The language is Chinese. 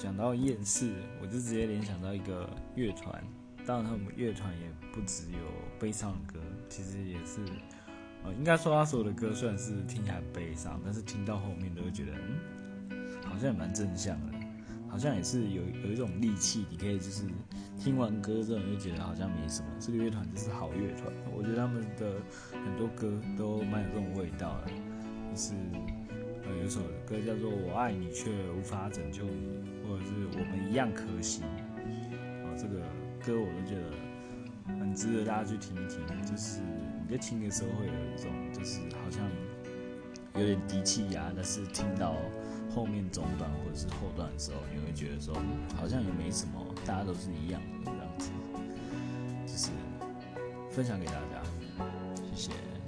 讲到厌世，我就直接联想到一个乐团，当然他们乐团也不只有悲伤的歌，其实也是应该说他所有的歌虽然是听起来悲伤，但是听到后面都会觉得好像也蛮正向的，好像也是有一种力气，你可以就是听完歌之后你就觉得好像没什么，这个乐团就是好乐团，我觉得他们的很多歌都蛮有这种味道的，就是有首歌叫做我爱你却无法拯救你，或者是我们一样可惜，这个歌我都觉得很值得大家去听一听，就是你在听的时候会有一种就是好像有点低气压，但是听到后面中段或者是后段的时候，你会觉得说好像也没什么，大家都是一样的这样子，就是分享给大家，谢谢。